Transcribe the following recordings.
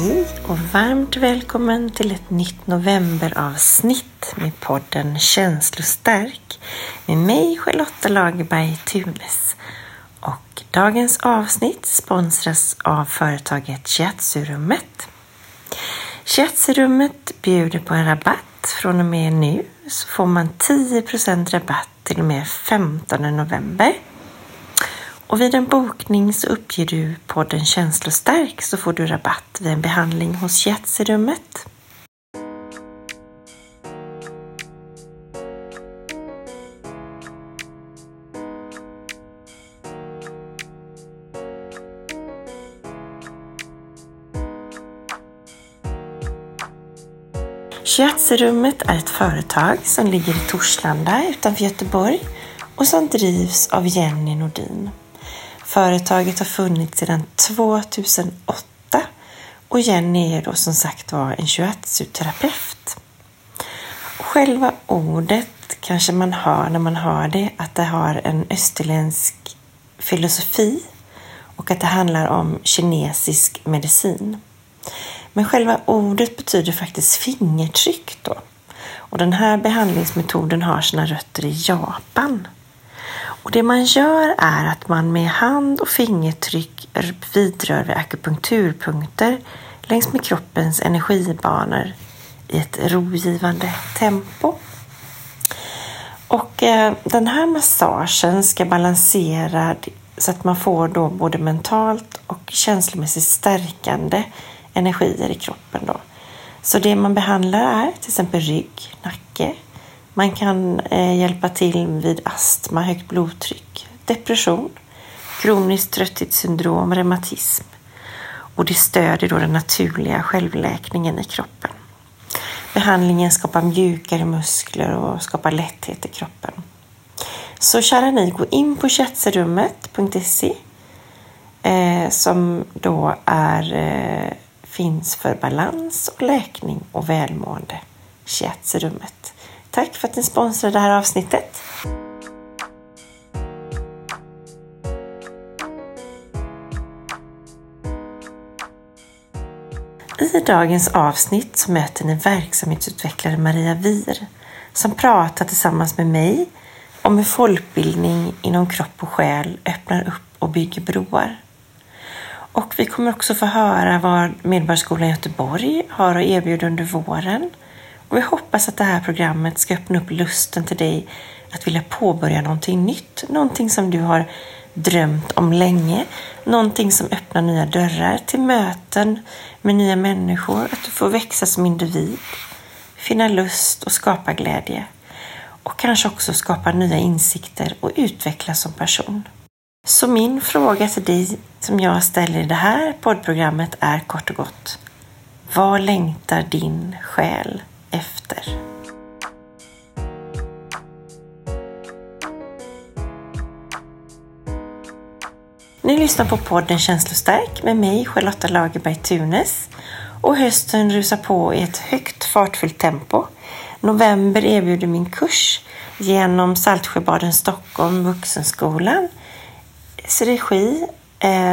Hej och varmt välkommen till ett nytt novemberavsnitt med podden Känslostark med mig Charlotte Lagerberg-Tunes. Och dagens avsnitt sponsras av företaget Shiatsurummet. Kätserummet bjuder på en rabatt från och med nu, så får man 10% rabatt till och med 15 november. Och vid en bokning så uppger du podden Känslostark så får du rabatt vid en behandling hos Kätserummet. Kätserummet är ett företag som ligger i Torslanda utanför Göteborg och som drivs av Jenny Nordin. Företaget har funnits sedan 2008 och Jenny är då som sagt var en shiatsu-terapeut. Själva ordet kanske man hör när man hör det, att det har en österländsk filosofi och att det handlar om kinesisk medicin. Men själva ordet betyder faktiskt fingertryck då. Och den här behandlingsmetoden har sina rötter i Japan. Och det man gör är att man med hand och fingertryck vidrör vid akupunkturpunkter längs med kroppens energibanor i ett rogivande tempo. Och den här massagen ska balansera så att man får då både mentalt och känslomässigt stärkande energier i kroppen då. Så det man behandlar är till exempel rygg, nacke. Man kan hjälpa till vid astma, högt blodtryck, depression, kroniskt trötthetssyndrom, reumatism. Och det stödjer då den naturliga självläkningen i kroppen. Behandlingen skapar mjukare muskler och skapar lätthet i kroppen. Så kära ni, gå in på kätserummet.se som då finns för balans och läkning och välmående. Kätserummet. Tack för att ni sponsrar det här avsnittet. I dagens avsnitt så möter ni verksamhetsutvecklare Maria Viir som pratar tillsammans med mig om hur folkbildning inom kropp och själ öppnar upp och bygger broar. Och vi kommer också få höra vad Medborgarskolan Göteborg har att erbjuda under våren. Och vi hoppas att det här programmet ska öppna upp lusten till dig att vilja påbörja någonting nytt. Någonting som du har drömt om länge. Någonting som öppnar nya dörrar till möten med nya människor. Att du får växa som individ. Finna lust och skapa glädje. Och kanske också skapa nya insikter och utvecklas som person. Så min fråga till dig som jag ställer i det här poddprogrammet är kort och gott: vad längtar din själ efter? Ni lyssnar på podden Känslostark med mig Charlotte Lagerberg-Tunes. Och hösten rusar på i ett högt fartfyllt tempo. November erbjuder min kurs genom Saltsjöbaden Stockholm vuxenskolan. I regi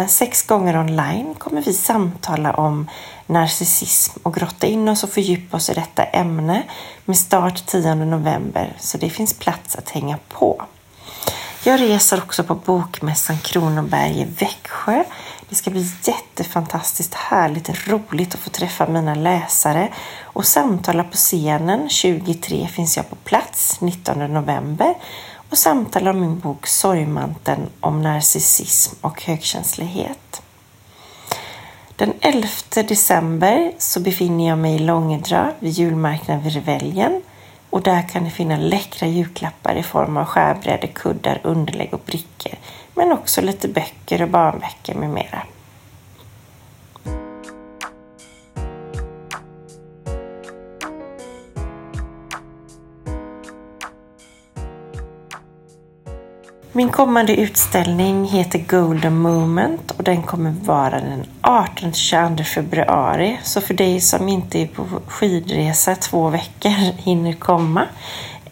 6 gånger online kommer vi samtala om narcissism och grotta in oss och fördjupa oss i detta ämne med start 10 november, så det finns plats att hänga på. Jag reser också på bokmässan Kronoberg i Växjö. Det ska bli jättefantastiskt härligt, roligt att få träffa mina läsare och samtala på scenen. 23 finns jag på plats 19 november. Och samtalar om min bok Sorgmanten om narcissism och högkänslighet. Den 11 december så befinner jag mig i Långedrag vid julmarknaden vid Reveljen. Och där kan ni finna läckra julklappar i form av skärbrädor, kuddar, underlägg och brickor. Men också lite böcker och barnböcker med mera. Min kommande utställning heter Golden Moment och den kommer vara den 18-22 februari. Så för dig som inte är på skidresa 2 veckor hinner komma.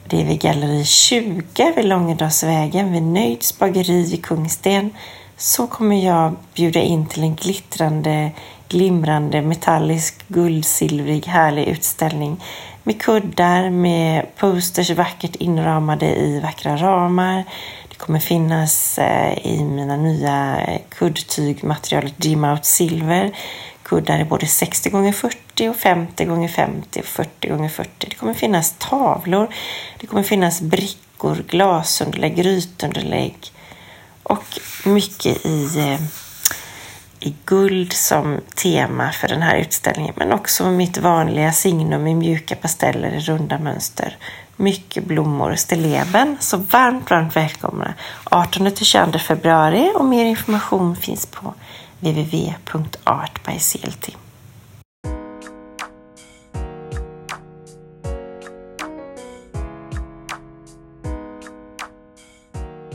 Det är vid Galleri 20 vid Långedagsvägen vid Nöjds bageri vid Kungsten. Så kommer jag bjuda in till en glittrande glimrande, metallisk, guldsilvrig, härlig utställning med kuddar, med posters vackert inramade i vackra ramar. Det kommer finnas i mina nya kuddtygmaterialet Dimout Silver. Kuddar är både 60x40 och 50x50 och 40x40. Det kommer finnas tavlor, det kommer finnas brickor, glasunderlägg, grytunderlägg och mycket i guld som tema för den här utställningen. Men också mitt vanliga signum i mjuka pasteller i runda mönster. Mycket blommor, stilleben. Så varmt, varmt välkomna. 18-22 februari och mer information finns på www.artbycelt.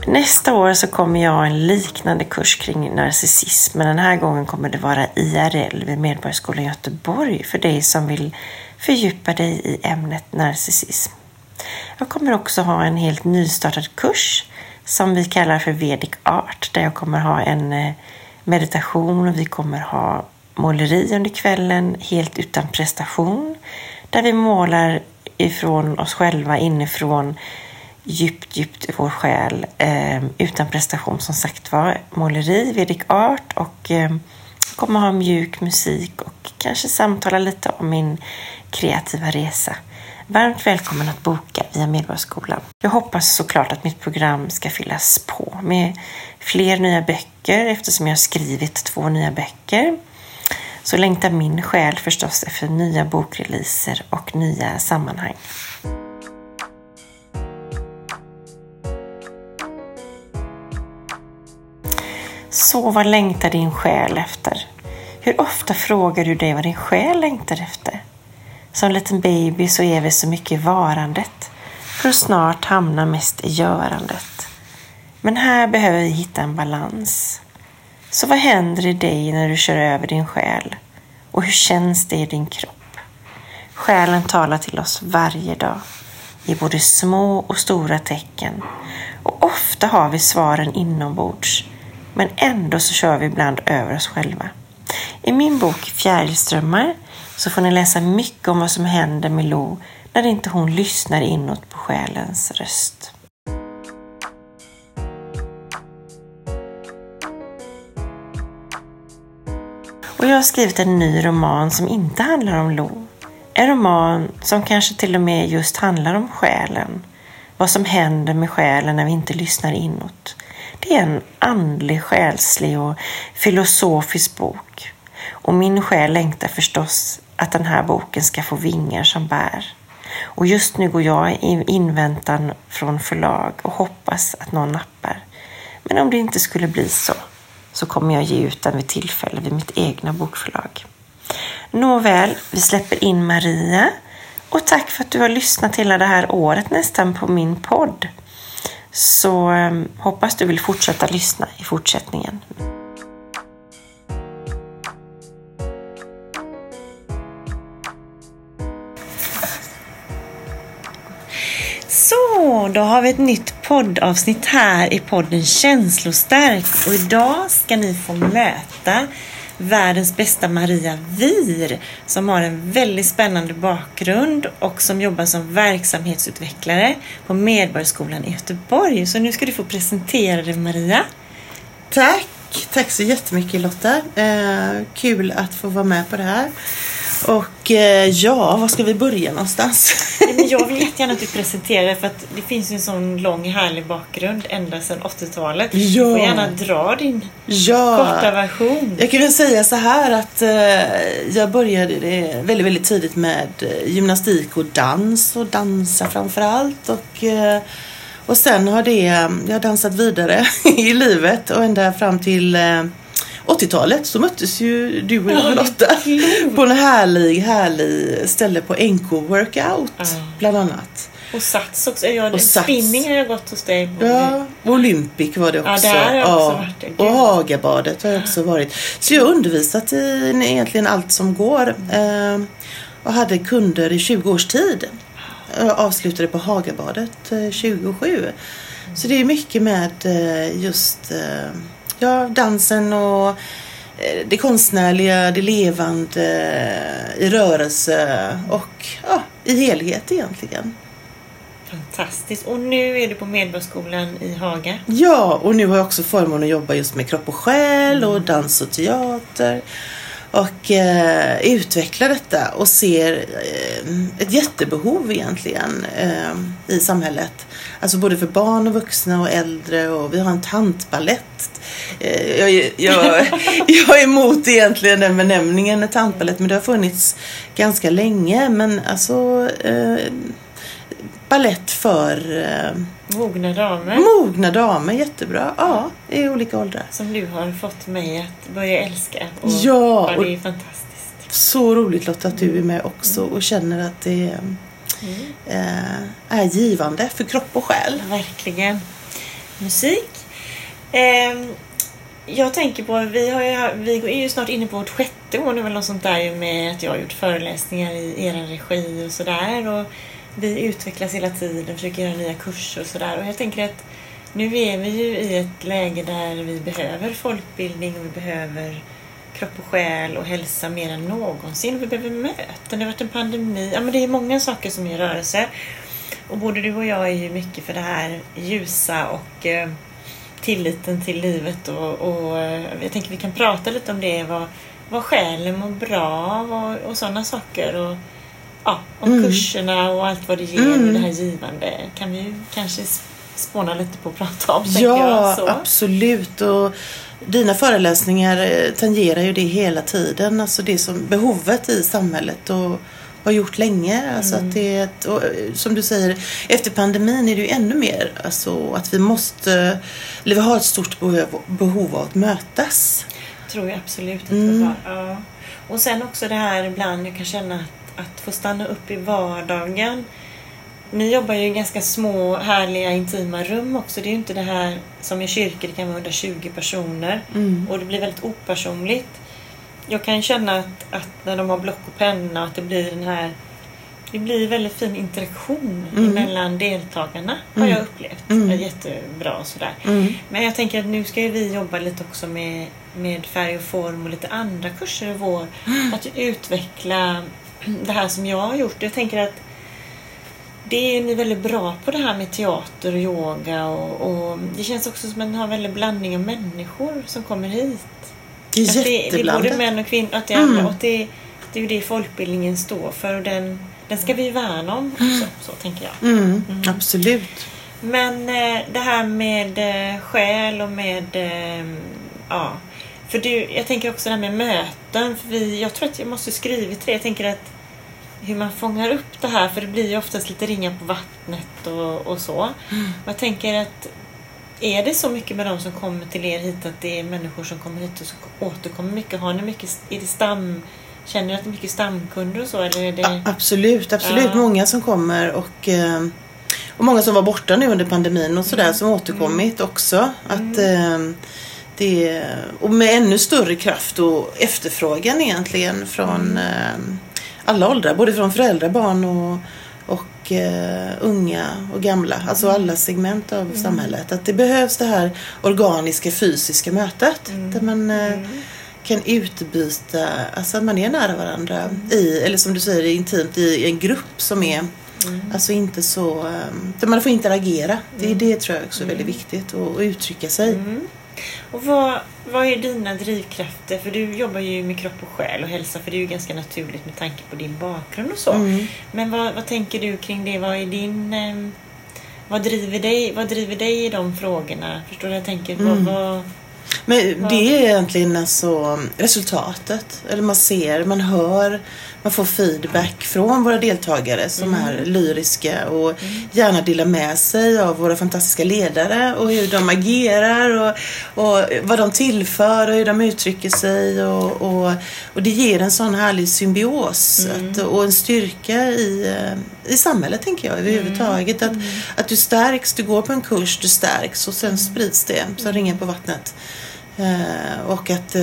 Nästa år så kommer jag en liknande kurs kring narcissism, men den här gången kommer det vara IRL vid Medborgarskolan Göteborg för dig som vill fördjupa dig i ämnet narcissism. Jag kommer också ha en helt nystartad kurs som vi kallar för Vedic Art, där jag kommer ha en meditation och vi kommer ha måleri under kvällen helt utan prestation, där vi målar ifrån oss själva inifrån, djupt i vår själ, utan prestation som sagt var. Måleri, Vedic Art, och kommer ha mjuk musik och kanske samtala lite om min kreativa resa. Varmt välkommen att boka via Medborgarskolan. Jag hoppas såklart att mitt program ska fyllas på med fler nya böcker eftersom jag har skrivit 2 nya böcker. Så längtar min själ förstås efter nya bokreleaser och nya sammanhang. Så vad längtar din själ efter? Hur ofta frågar du dig vad din själ längtar efter? Som liten baby så är vi så mycket i varandet för att snart hamna mest i görandet. Men här behöver vi hitta en balans. Så vad händer i dig när du kör över din själ? Och hur känns det i din kropp? Själen talar till oss varje dag i både små och stora tecken. Och ofta har vi svaren inombords. Men ändå så kör vi ibland över oss själva. I min bok Fjärrströmmar så får ni läsa mycket om vad som händer med Lo när inte hon lyssnar inåt på själens röst. Och jag har skrivit en ny roman som inte handlar om Lo. En roman som kanske till och med just handlar om själen. Vad som händer med själen när vi inte lyssnar inåt. Det är en andlig, själslig och filosofisk bok. Och min själ längtar förstås att den här boken ska få vingar som bär. Och just nu går jag i inväntan från förlag och hoppas att någon nappar. Men om det inte skulle bli så kommer jag ge ut den vid tillfälle vid mitt egna bokförlag. Nåväl, vi släpper in Maria. Och tack för att du har lyssnat hela det här året nästan på min podd. Så hoppas du vill fortsätta lyssna i fortsättningen. Så, då har vi ett nytt poddavsnitt här i podden Känslostark. Och idag ska ni få möta världens bästa Maria Viir, som har en väldigt spännande bakgrund och som jobbar som verksamhetsutvecklare på Medborgarskolan i Göteborg. Så nu ska du få presentera dig, Maria. Tack så jättemycket, Lotta. Kul att få vara med på det här. Och var ska vi börja någonstans? Men jag vill jättegärna att du presenterar det, för att det finns ju en sån lång härlig bakgrund ända sedan 80-talet. Ja. Du får gärna dra din korta version. Jag kan väl säga så här att jag började väldigt, väldigt tidigt med gymnastik och dans, och dansa framför allt. Och sen har jag dansat vidare i livet och ända fram till 80-talet så möttes ju du och jag, Lotta, på en härlig ställe på Enko workout bland annat. Och Sats också. Spinning har jag gått hos dig. Ja, Olympic var det också. Ja, där har jag också varit. Och Hagabadet har jag också varit. Så jag har undervisat i egentligen allt som går. Och hade kunder i 20 års tid. Jag avslutade på Hagabadet 2007. Så det är mycket med just dansen och det konstnärliga, det levande, i rörelse och ja, i helhet egentligen. Fantastiskt. Och nu är du på Medborgarskolan i Haga. Ja, och nu har jag också förmånen att jobba just med kropp och själ och dans och teater. Och utveckla detta och ser ett jättebehov egentligen i samhället. Alltså både för barn och vuxna och äldre, och vi har en tantbalett. Jag är emot egentligen den benämningen tantbalett, men det har funnits ganska länge. Men alltså balett för mogna damer. Mogna damer, jättebra. Ja, i olika åldrar. Som du har fått mig att börja älska. Och ja, och det är fantastiskt. Så roligt Lotta att du är med också och känner att det är givande för kropp och själ. Verkligen. Musik. Jag tänker på, vi är ju snart inne på vårt 6:e år nu, eller något sånt där, med att jag har gjort föreläsningar i er regi och sådär, och vi utvecklas hela tiden och försöker göra nya kurser och sådär. Och jag tänker att nu är vi ju i ett läge där vi behöver folkbildning och vi behöver kropp och själ och hälsa mer än någonsin. Vi behöver möten. Det har varit en pandemi. Ja, men det är många saker som är i rörelse. Och både du och jag är ju mycket för det här ljusa och tilliten till livet. Och jag tänker vi kan prata lite om det. Vad själen mår bra och sådana saker. Och ja, och kurserna och allt vad det ger och det här givande kan vi ju kanske spåna lite på och prata om. Ja, jag, absolut. Och dina föreläsningar tangerar ju det hela tiden. Alltså det som behovet i samhället och har gjort länge. Alltså att det är ett, och som du säger, efter pandemin är det ju ännu mer. Alltså att vi måste, eller vi har ett stort behov av att mötas. Tror jag absolut att vi har. Ja. Och sen också det här ibland jag kan känna att få stanna upp i vardagen. Ni jobbar ju i ganska små, härliga, intima rum också. Det är ju inte det här som i kyrkor, det kan vara 120 personer. Och det blir väldigt opersonligt. Jag kan känna att när de har block och penna, att det blir den här, det blir väldigt fin interaktion mellan deltagarna, har jag upplevt. Det är jättebra och sådär. Men jag tänker att nu ska ju vi jobba lite också med färg och form och lite andra kurser i vår. Att utveckla det här som jag har gjort. Jag tänker att det är ni väldigt bra på, det här med teater och yoga, och det känns också som att ni har väldigt blandning av människor som kommer hit. Det är jätteblandat. Det är både män och kvinnor, att det är andra, och det är ju det folkbildningen står för, och den ska vi värna om också, så tänker jag. Absolut. Men det här med själ och med ja. För du, jag tänker också det här med möten. För jag tror att jag måste skriva till det. Jag tänker att hur man fångar upp det här. För det blir ju oftast lite ringar på vattnet och så. Och jag tänker att, är det så mycket med de som kommer till er hit, att det är människor som kommer hit och som återkommer mycket? Har ni mycket i det stam? Känner du att det är mycket stamkunder och så? Eller är det... Ja, absolut, absolut. Ja. Många som kommer och många som var borta nu under pandemin och sådär, som återkommit också. Att... Det, och med ännu större kraft och efterfrågan egentligen från alla åldrar, både från föräldrar, barn och unga och gamla, alltså alla segment av samhället, att det behövs det här organiska, fysiska mötet där man kan utbyta, alltså att man är nära varandra i, eller som du säger, intimt i en grupp som är alltså inte så, där man får interagera. Det tror jag också är väldigt viktigt, att uttrycka sig. Och vad är dina drivkrafter? För du jobbar ju med kropp och själ och hälsa, för det är ju ganska naturligt med tanke på din bakgrund och så. Men vad tänker du kring det? Vad är din vad driver dig i de frågorna? Förstår du? Jag tänker Men det är egentligen alltså resultatet, eller man ser, man hör, man får feedback från våra deltagare som är lyriska och gärna delar med sig av våra fantastiska ledare och hur de agerar och vad de tillför och hur de uttrycker sig och det ger en sån härlig symbios och en styrka i samhället, tänker jag, överhuvudtaget. Att du stärks, du går på en kurs, du stärks och sen sprids det som ringer på vattnet. Och att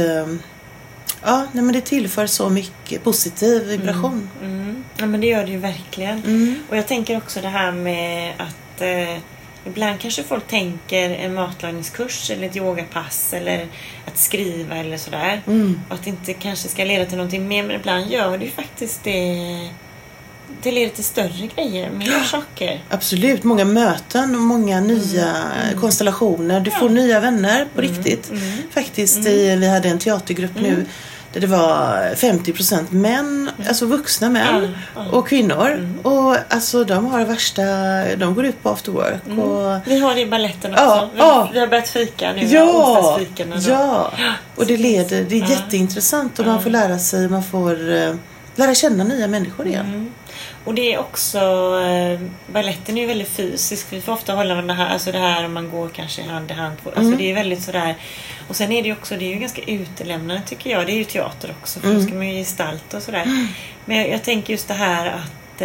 men det tillför så mycket positiv vibration. Ja, men det gör det ju verkligen. Och jag tänker också det här med att Ibland kanske folk tänker en matlagningskurs eller ett yogapass eller att skriva eller sådär. Mm. Och att det inte kanske ska leda till någonting mer, men ibland gör det ju faktiskt det. Det leder till större grejer, mer saker. Absolut, många möten och många nya konstellationer. Du får nya vänner på riktigt. Faktiskt, vi hade en teatergrupp nu där det var 50% män, alltså vuxna män och kvinnor. Och alltså de har det värsta, de går ut på after work. Och... Vi har det i balletten också. Vi har börjat fika nu. Ja, och det leder, det är jätteintressant och man får lära sig, man får lära känna nya människor igen. Och det är också, balletten är ju väldigt fysisk. Vi får ofta hålla med det här, alltså det här om man går kanske hand i hand på. Alltså det är väldigt sådär. Och sen är det ju också, det är ju ganska utelämnande tycker jag. Det är ju teater också, för då ska man ju gestalta och sådär. Men jag tänker just det här att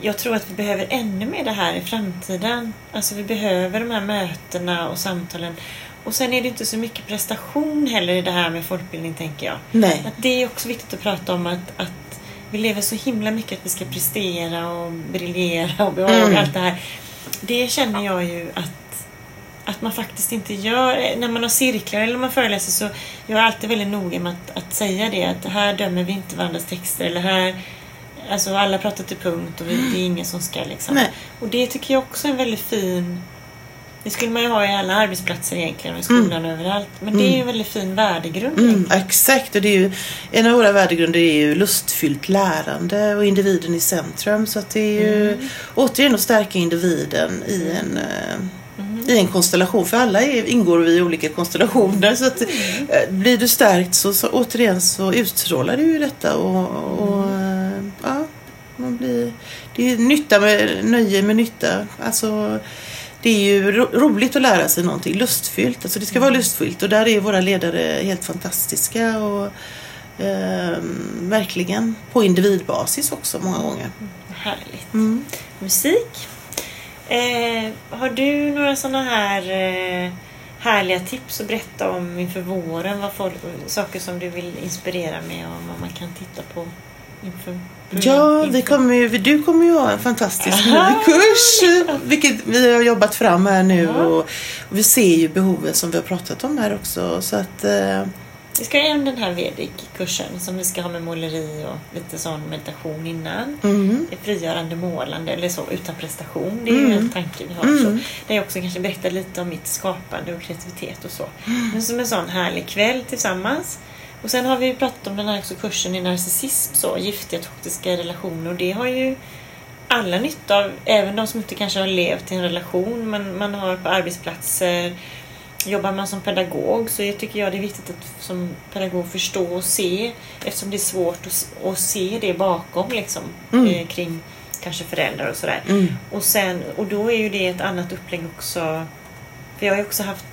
jag tror att vi behöver ännu mer det här i framtiden. Alltså vi behöver de här mötena och samtalen. Och sen är det inte så mycket prestation heller i det här med folkbildning, tänker jag. Nej. Att det är också viktigt att prata om att vi lever så himla mycket att vi ska prestera och briljera och behålla allt det här. Det känner jag ju att man faktiskt inte gör. När man har cirklar eller man föreläser så jag är alltid väldigt noga med att säga det. Att här dömer vi inte varandras texter eller här... Alltså alla pratar till punkt och det är ingen som ska liksom. Nej. Och det tycker jag också är en väldigt fin... Det skulle man ju ha i alla arbetsplatser egentligen, i skolan och överallt. Men det är ju en väldigt fin värdegrund. Exakt, och det är ju, en av våra värdegrunder är ju lustfyllt lärande och individen i centrum. Så att det är ju återigen att stärka individen i en konstellation. För alla ingår vi i olika konstellationer. Så att blir du stärkt så återigen så utstrålar du ju detta och ja, man blir, det är nytta med nöje med nytta. Alltså... Det är ju roligt att lära sig någonting lustfyllt. Alltså det ska vara lustfyllt. Och där är våra ledare helt fantastiska. Och verkligen på individbasis också många gånger. Härligt. Musik. Har du några sådana här härliga tips att berätta om inför våren? Saker som du vill inspirera med och vad man kan titta på inför? Ja, du kommer ju ha en fantastisk kurs, vilket vi har jobbat fram här nu och vi ser ju behovet som vi har pratat om här också. Så att, vi ska göra den här Vedic-kursen som vi ska ha med måleri och lite sån meditation innan. Frigörande målande eller så, utan prestation. Det är ju en tanke vi har. Så. Där jag också kanske berättar lite om mitt skapande och kreativitet och så. Men som en sån härlig kväll tillsammans. Och sen har vi ju pratat om den här också kursen i narcissism, så giftiga toxiska relationer, och det har ju alla nytta av, även de som inte kanske har levt i en relation, men man har på arbetsplatser, jobbar man som pedagog, så jag tycker jag det är viktigt att som pedagog förstå och se, eftersom det är svårt att se det bakom liksom, kring kanske föräldrar och sådär. Och då är ju det ett annat upplägg också.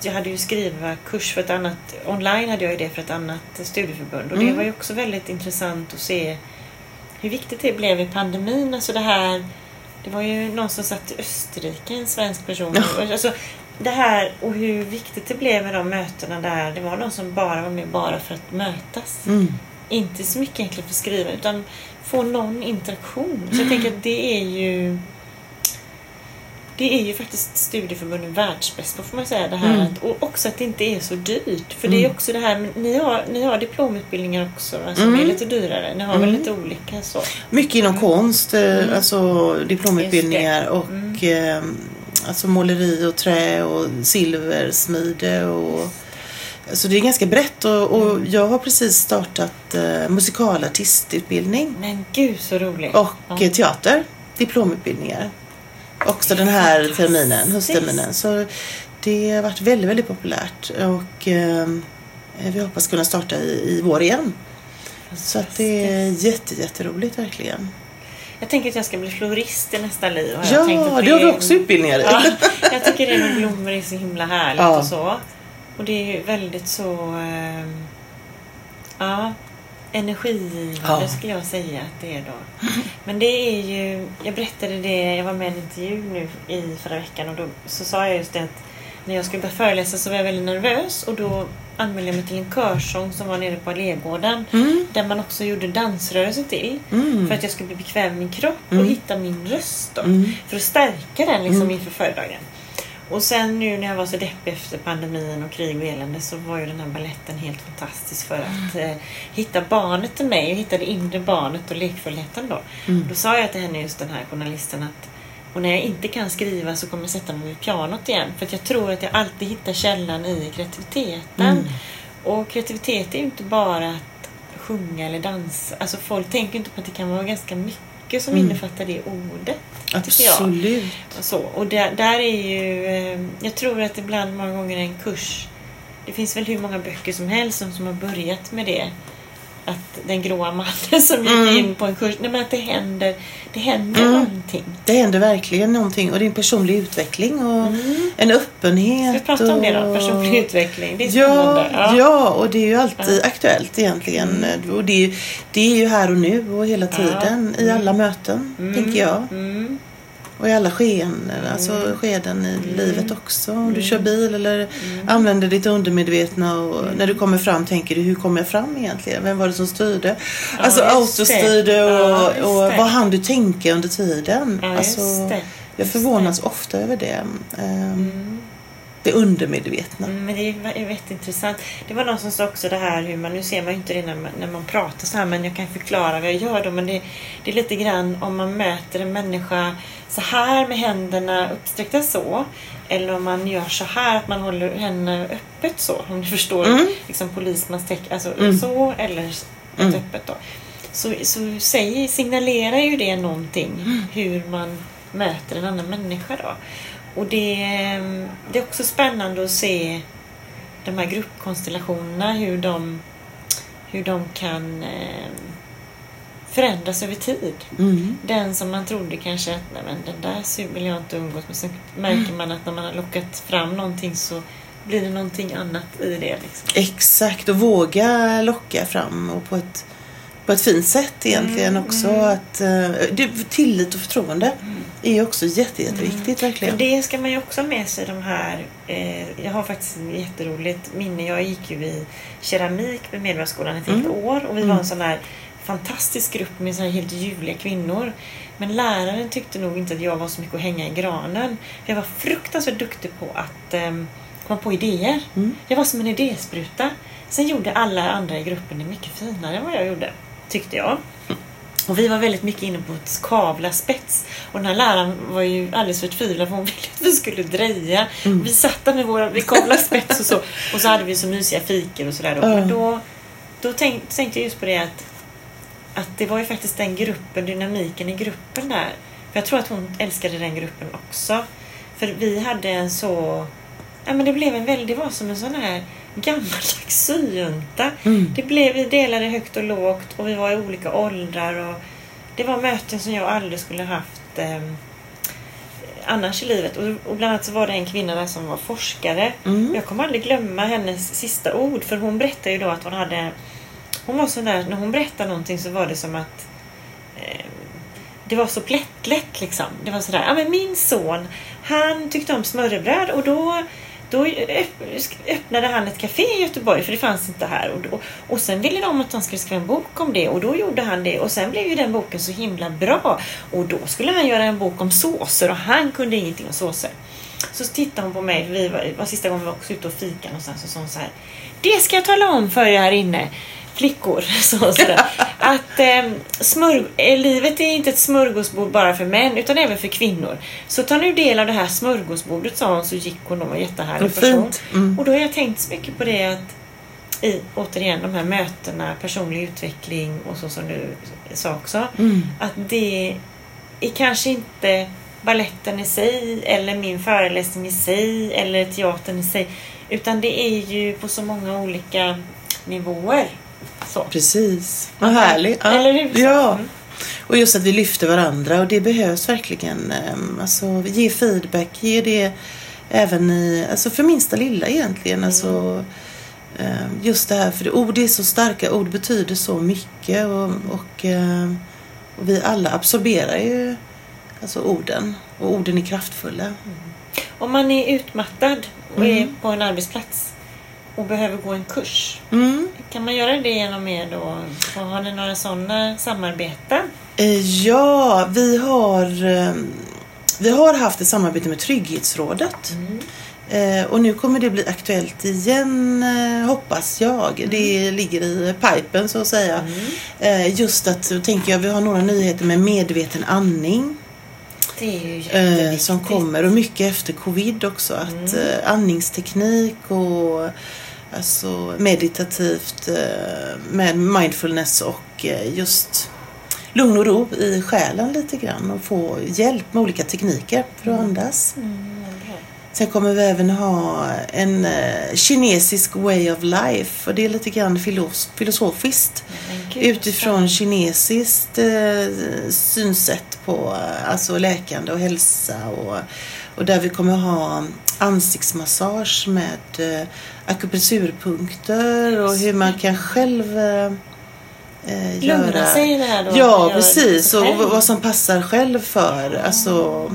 Jag hade ju skrivarkurs för ett annat, online hade jag ju det för ett annat studieförbund. Och det var ju också väldigt intressant att se hur viktigt det blev i pandemin. Alltså det här, det var ju någon som satt i Österrike, en svensk person. Alltså det här, och hur viktigt det blev med de mötena där. Det var någon som bara var med bara för att mötas. Inte så mycket egentligen för att skriva, utan få någon interaktion. Så jag tänker att det är ju faktiskt studieförbunden världsbäst på, får man säga det här. Och också att det inte är så dyrt. För det är också det här, ni har diplomutbildningar också som är lite dyrare. Ni har väl lite olika så. Mycket inom konst, alltså diplomutbildningar och alltså måleri och trä och silversmide och... Så det är ganska brett och jag har precis startat musikalartistutbildning. Men gud så roligt. Och teater, diplomutbildningar. Också den här terminen, höstterminen. Så det har varit väldigt, väldigt populärt. Och vi hoppas kunna starta i vår igen. Så att det är jätteroligt verkligen. Jag tänker att jag ska bli florist i nästa liv. Det har vi också utbildningar i. Ja, jag tycker det med blommor är så himla härligt och så. Och det är ju väldigt så... Det skulle jag säga att det är då. Men det är ju, jag berättade det, jag var med i en intervju nu i förra veckan och då så sa jag just det att när jag skulle börja föreläsa så var jag väldigt nervös. Och då anmälde jag mig till en körsång som var nere på Allégården. Mm. Där man också gjorde dansrörelser till. Mm. För att jag skulle bli bekväm i min kropp. Mm. Och hitta min röst då. Mm. För att stärka den liksom inför föredragen. Och sen nu när jag var så deppig efter pandemin och krig och elände så var ju den här balletten helt fantastisk för att hitta barnet i mig och hitta det inre barnet och lekfullheten då. Mm. Då sa jag till henne, just den här journalisten, att och när jag inte kan skriva så kommer jag sätta mig vid pianot igen. För att jag tror att jag alltid hittar källan i kreativiteten. Mm. Och kreativitet är ju inte bara att sjunga eller dansa. Alltså folk tänker inte på att det kan vara ganska mycket som innefattar det ordet. Absolut. Och, så. Och där är ju jag tror att ibland många gånger är en kurs. Det finns väl hur många böcker som helst som har börjat med det. Att den gråa mannen som gick in på en kurs. Nej, men att det händer någonting. Det händer verkligen någonting. Och det är en personlig utveckling och en öppenhet. Ska vi prata om det då? Personlig utveckling. Det är spännande. Ja, och det är ju alltid aktuellt egentligen. Och det är ju här och nu och hela tiden. I alla möten, tänker jag. Mm. Och i alla skeden i livet också. Om du kör bil eller använder ditt undermedvetna. Och när du kommer fram tänker du, hur kommer jag fram egentligen? Vem var det som styrde? Alltså autostyrde och vad hann du tänka under tiden? Ja, alltså, jag förvånas ofta över det. Det undermedvetna. Men det är väldigt intressant. Det var någon som sa också det här hur man, nu ser man ju inte det när man pratar så här, men jag kan förklara vad jag gör då, men det är lite grann om man möter en människa så här med händerna uppsträckta så, eller om man gör så här att man håller händerna öppet så, om du förstår liksom polismans tecken, alltså så eller öppet då. Så signalerar ju det någonting hur man möter en annan människa då. Och det är också spännande att se de här gruppkonstellationerna, hur de kan förändras över tid. Den som man trodde kanske att nej, men den där vill jag inte umgås med, så märker man att när man har lockat fram någonting så blir det någonting annat i det liksom. Exakt, och våga locka fram och på ett fint sätt egentligen också. Att, tillit och förtroende är ju också jätteviktigt verkligen. För det ska man ju också med sig de här. Jag har faktiskt jätteroligt minne. Jag gick ju i keramik med Medborgarskolan ett helt år. Och vi var en sån här fantastisk grupp med så här helt ljuvliga kvinnor. Men läraren tyckte nog inte att jag var så mycket att hänga i granen. För jag var fruktansvärt duktig på att komma på idéer. Jag var som en idéspruta. Sen gjorde alla andra i gruppen det mycket finare än vad jag gjorde, tyckte jag. Och vi var väldigt mycket inne på ett kavla spets. Och den här läraren var ju alldeles förtvivlad för hon ville att vi skulle dreja. Vi satt där med våra kavla spets och så. Och så hade vi så mysiga fikor och sådär. Men då tänkte jag just på det att det var ju faktiskt den gruppen, dynamiken i gruppen där. För jag tror att hon älskade den gruppen också. För vi hade en så... Ja, men det blev en väldigt, var som en sån här gammaldags syjunta. Vi delade högt och lågt och vi var i olika åldrar och det var möten som jag aldrig skulle haft annars i livet. Och bland annat så var det en kvinna där som var forskare. Jag kommer aldrig glömma hennes sista ord, för hon berättade ju då att hon var sån där, när hon berättade någonting så var det som att det var så plättlätt liksom. Det var sådär, ja men min son, han tyckte om smörrebröd och då öppnade han ett café i Göteborg, för det fanns inte här. Och sen ville de att han skulle skriva en bok om det. Och då gjorde han det. Och sen blev ju den boken så himla bra. Och då skulle han göra en bok om såser. Och han kunde ingenting om såser. Så tittade hon på mig. För vi var sista gången vi var också ute och fika någonstans. Och sa hon så här: det ska jag tala om för er här inne, flickor. Så att livet är inte ett smörgåsbord bara för män utan även för kvinnor. Så ta nu del av det här smörgåsbordet, sa hon. Så gick hon och var jättehärlig person. Och då har jag tänkt så mycket på det att återigen de här mötena, personlig utveckling och så som du sa också. Att det är kanske inte balletten i sig eller min föreläsning i sig eller teatern i sig, utan det är ju på så många olika nivåer. Så. Precis, vad härligt. Ja. Eller hur? Ja. Och just att vi lyfter varandra, och det behövs verkligen. Alltså, ge feedback, ge det även i, alltså för minsta lilla egentligen. Alltså, just det här, för ord är så starka, ord betyder så mycket och vi alla absorberar ju alltså orden, och orden är kraftfulla. om man är utmattad och är på en arbetsplats och behöver gå en kurs. Mm. Kan man göra det genom er då? Och har ni några sådana samarbeten? Ja, vi har haft ett samarbete med Trygghetsrådet. Och nu kommer det bli aktuellt igen, hoppas jag. Det ligger i pipen så att säga. Just att, tänker jag, vi har några nyheter med medveten andning. Det är ju jätteviktigt. Som kommer, och mycket efter covid också. Att andningsteknik och alltså meditativt med mindfulness och just lugn och ro i själen lite grann. Och få hjälp med olika tekniker för att andas. Sen kommer vi även ha en kinesisk way of life. Och det är lite grann filosofiskt. Utifrån kinesiskt synsätt på alltså läkande och hälsa. Och där vi kommer ha ansiktsmassage med akupressurpunkter. Och hur man kan själv göra. Sig det här då. Ja, precis. Och vad som passar själv för. Alltså...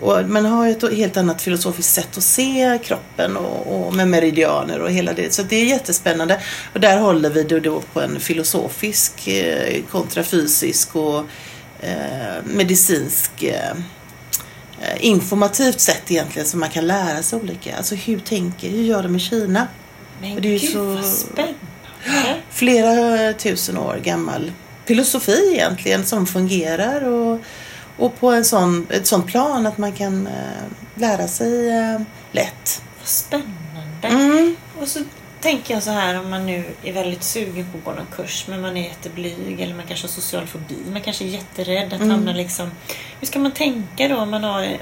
Och man har ju ett helt annat filosofiskt sätt att se kroppen och med meridianer och hela det. Så det är jättespännande. Och där håller vi då på en filosofisk, kontrafysisk och medicinsk, informativt sätt egentligen. Så man kan lära sig olika. Alltså hur gör de i Kina? Men det är ju gud så, vad spännande. Flera tusen år gammal filosofi egentligen som fungerar och på ett sånt plan att man kan lära sig lätt. Vad spännande. Och så tänker jag så här, om man nu är väldigt sugen på att gå någon kurs men man är jätteblyg eller man kanske har social fobi, man kanske är jätterädd att hamna liksom. Hur ska man tänka då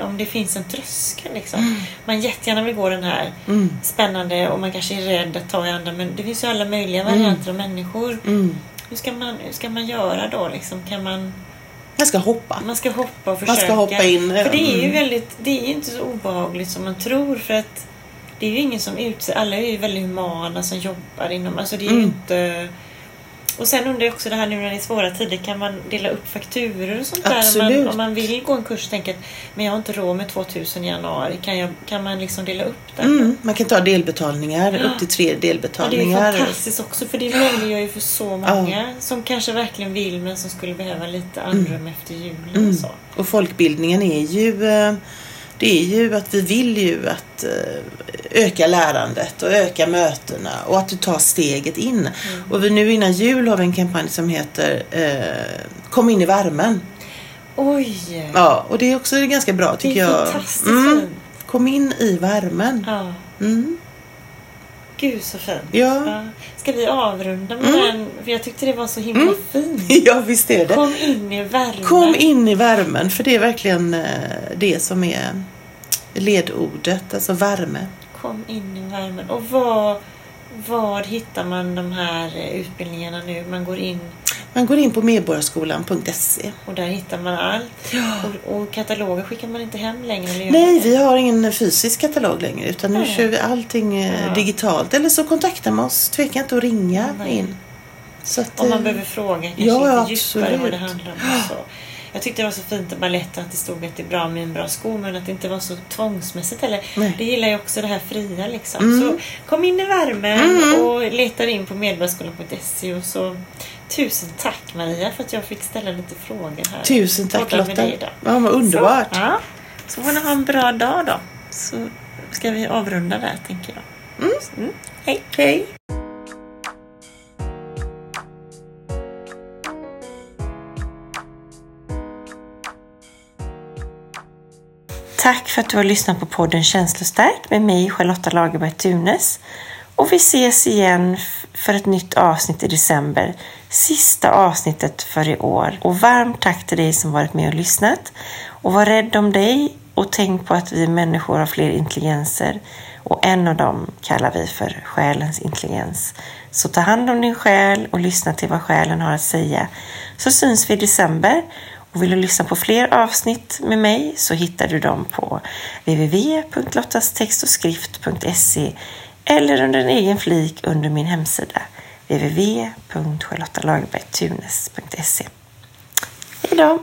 om det finns en tröskel liksom? Man jättegärna vill gå den här spännande och man kanske är rädd att ta i andra, men det finns ju alla möjliga varianter av människor. Hur ska man göra då liksom? Kan man... Man ska hoppa och försöka. Man ska hoppa in. För det är ju inte så obehagligt som man tror. För att det är ju ingen som alla är ju väldigt humana som jobbar inom. Alltså det är ju inte... Och sen undrar jag också det här nu när det är svåra tider. Kan man dela upp fakturor och sånt där? Absolut. Om man vill gå en kurs och tänker att men jag har inte råd med 2000 i januari. Kan man liksom dela upp det? Man kan ta delbetalningar, upp till 3 delbetalningar. Ja, det är fantastiskt också, för det möjliggör ju för så många som kanske verkligen vill men som skulle behöva lite andrum efter julen. Och så. Och folkbildningen är ju... Det är ju att vi vill ju att öka lärandet och öka mötena och att du tar steget in. Och vi nu innan jul har vi en kampanj som heter Kom in i värmen. Oj! Ja, och det är också ganska bra tycker jag. Det är fantastiskt fint. Kom in i värmen. Ja. Gud så fint. Ja. Ska vi avrunda med den? För jag tyckte det var så himla fint. Ja, visst är det. Kom in i värmen. Kom in i värmen. För det är verkligen det som är ledordet. Alltså värme. Kom in i värmen. Och var hittar man de här utbildningarna nu? Man går in på medborgarskolan.se. Och där hittar man allt. Ja. Och kataloger skickar man inte hem längre? Eller nej, vi har ingen fysisk katalog längre. Utan nu kör vi allting digitalt. Eller så kontaktar man oss. Tveka inte att ringa in. Så att, om man behöver fråga kanske lite djupare vad det handlar om. Så. Jag tyckte det var så fint att balletten, att det stod att det är bra med en bra sko, men att det inte var så tvångsmässigt heller. Det gillar jag också, det här fria liksom. Så kom in i värmen och leta in på medborgarskolan.se. Och så tusen tack Maria för att jag fick ställa lite frågor här. Tusen tack Lotta. Ja, vad underbart. Så får ni ha en bra dag då. Så ska vi avrunda där tänker jag. Hej. Hej. Tack för att du har lyssnat på podden Känslostärkt med mig, Charlotte Lagerberg-Tunes. Och vi ses igen för ett nytt avsnitt i december. Sista avsnittet för i år. Och varmt tack till dig som varit med och lyssnat. Och var rädd om dig och tänk på att vi människor har fler intelligenser. Och en av dem kallar vi för själens intelligens. Så ta hand om din själ och lyssna till vad själen har att säga. Så syns vi i december. Och vill du lyssna på fler avsnitt med mig så hittar du dem på www.lottastextoskrift.se eller under en egen flik under min hemsida www.sjalottalagerbergtunes.se. Hej då!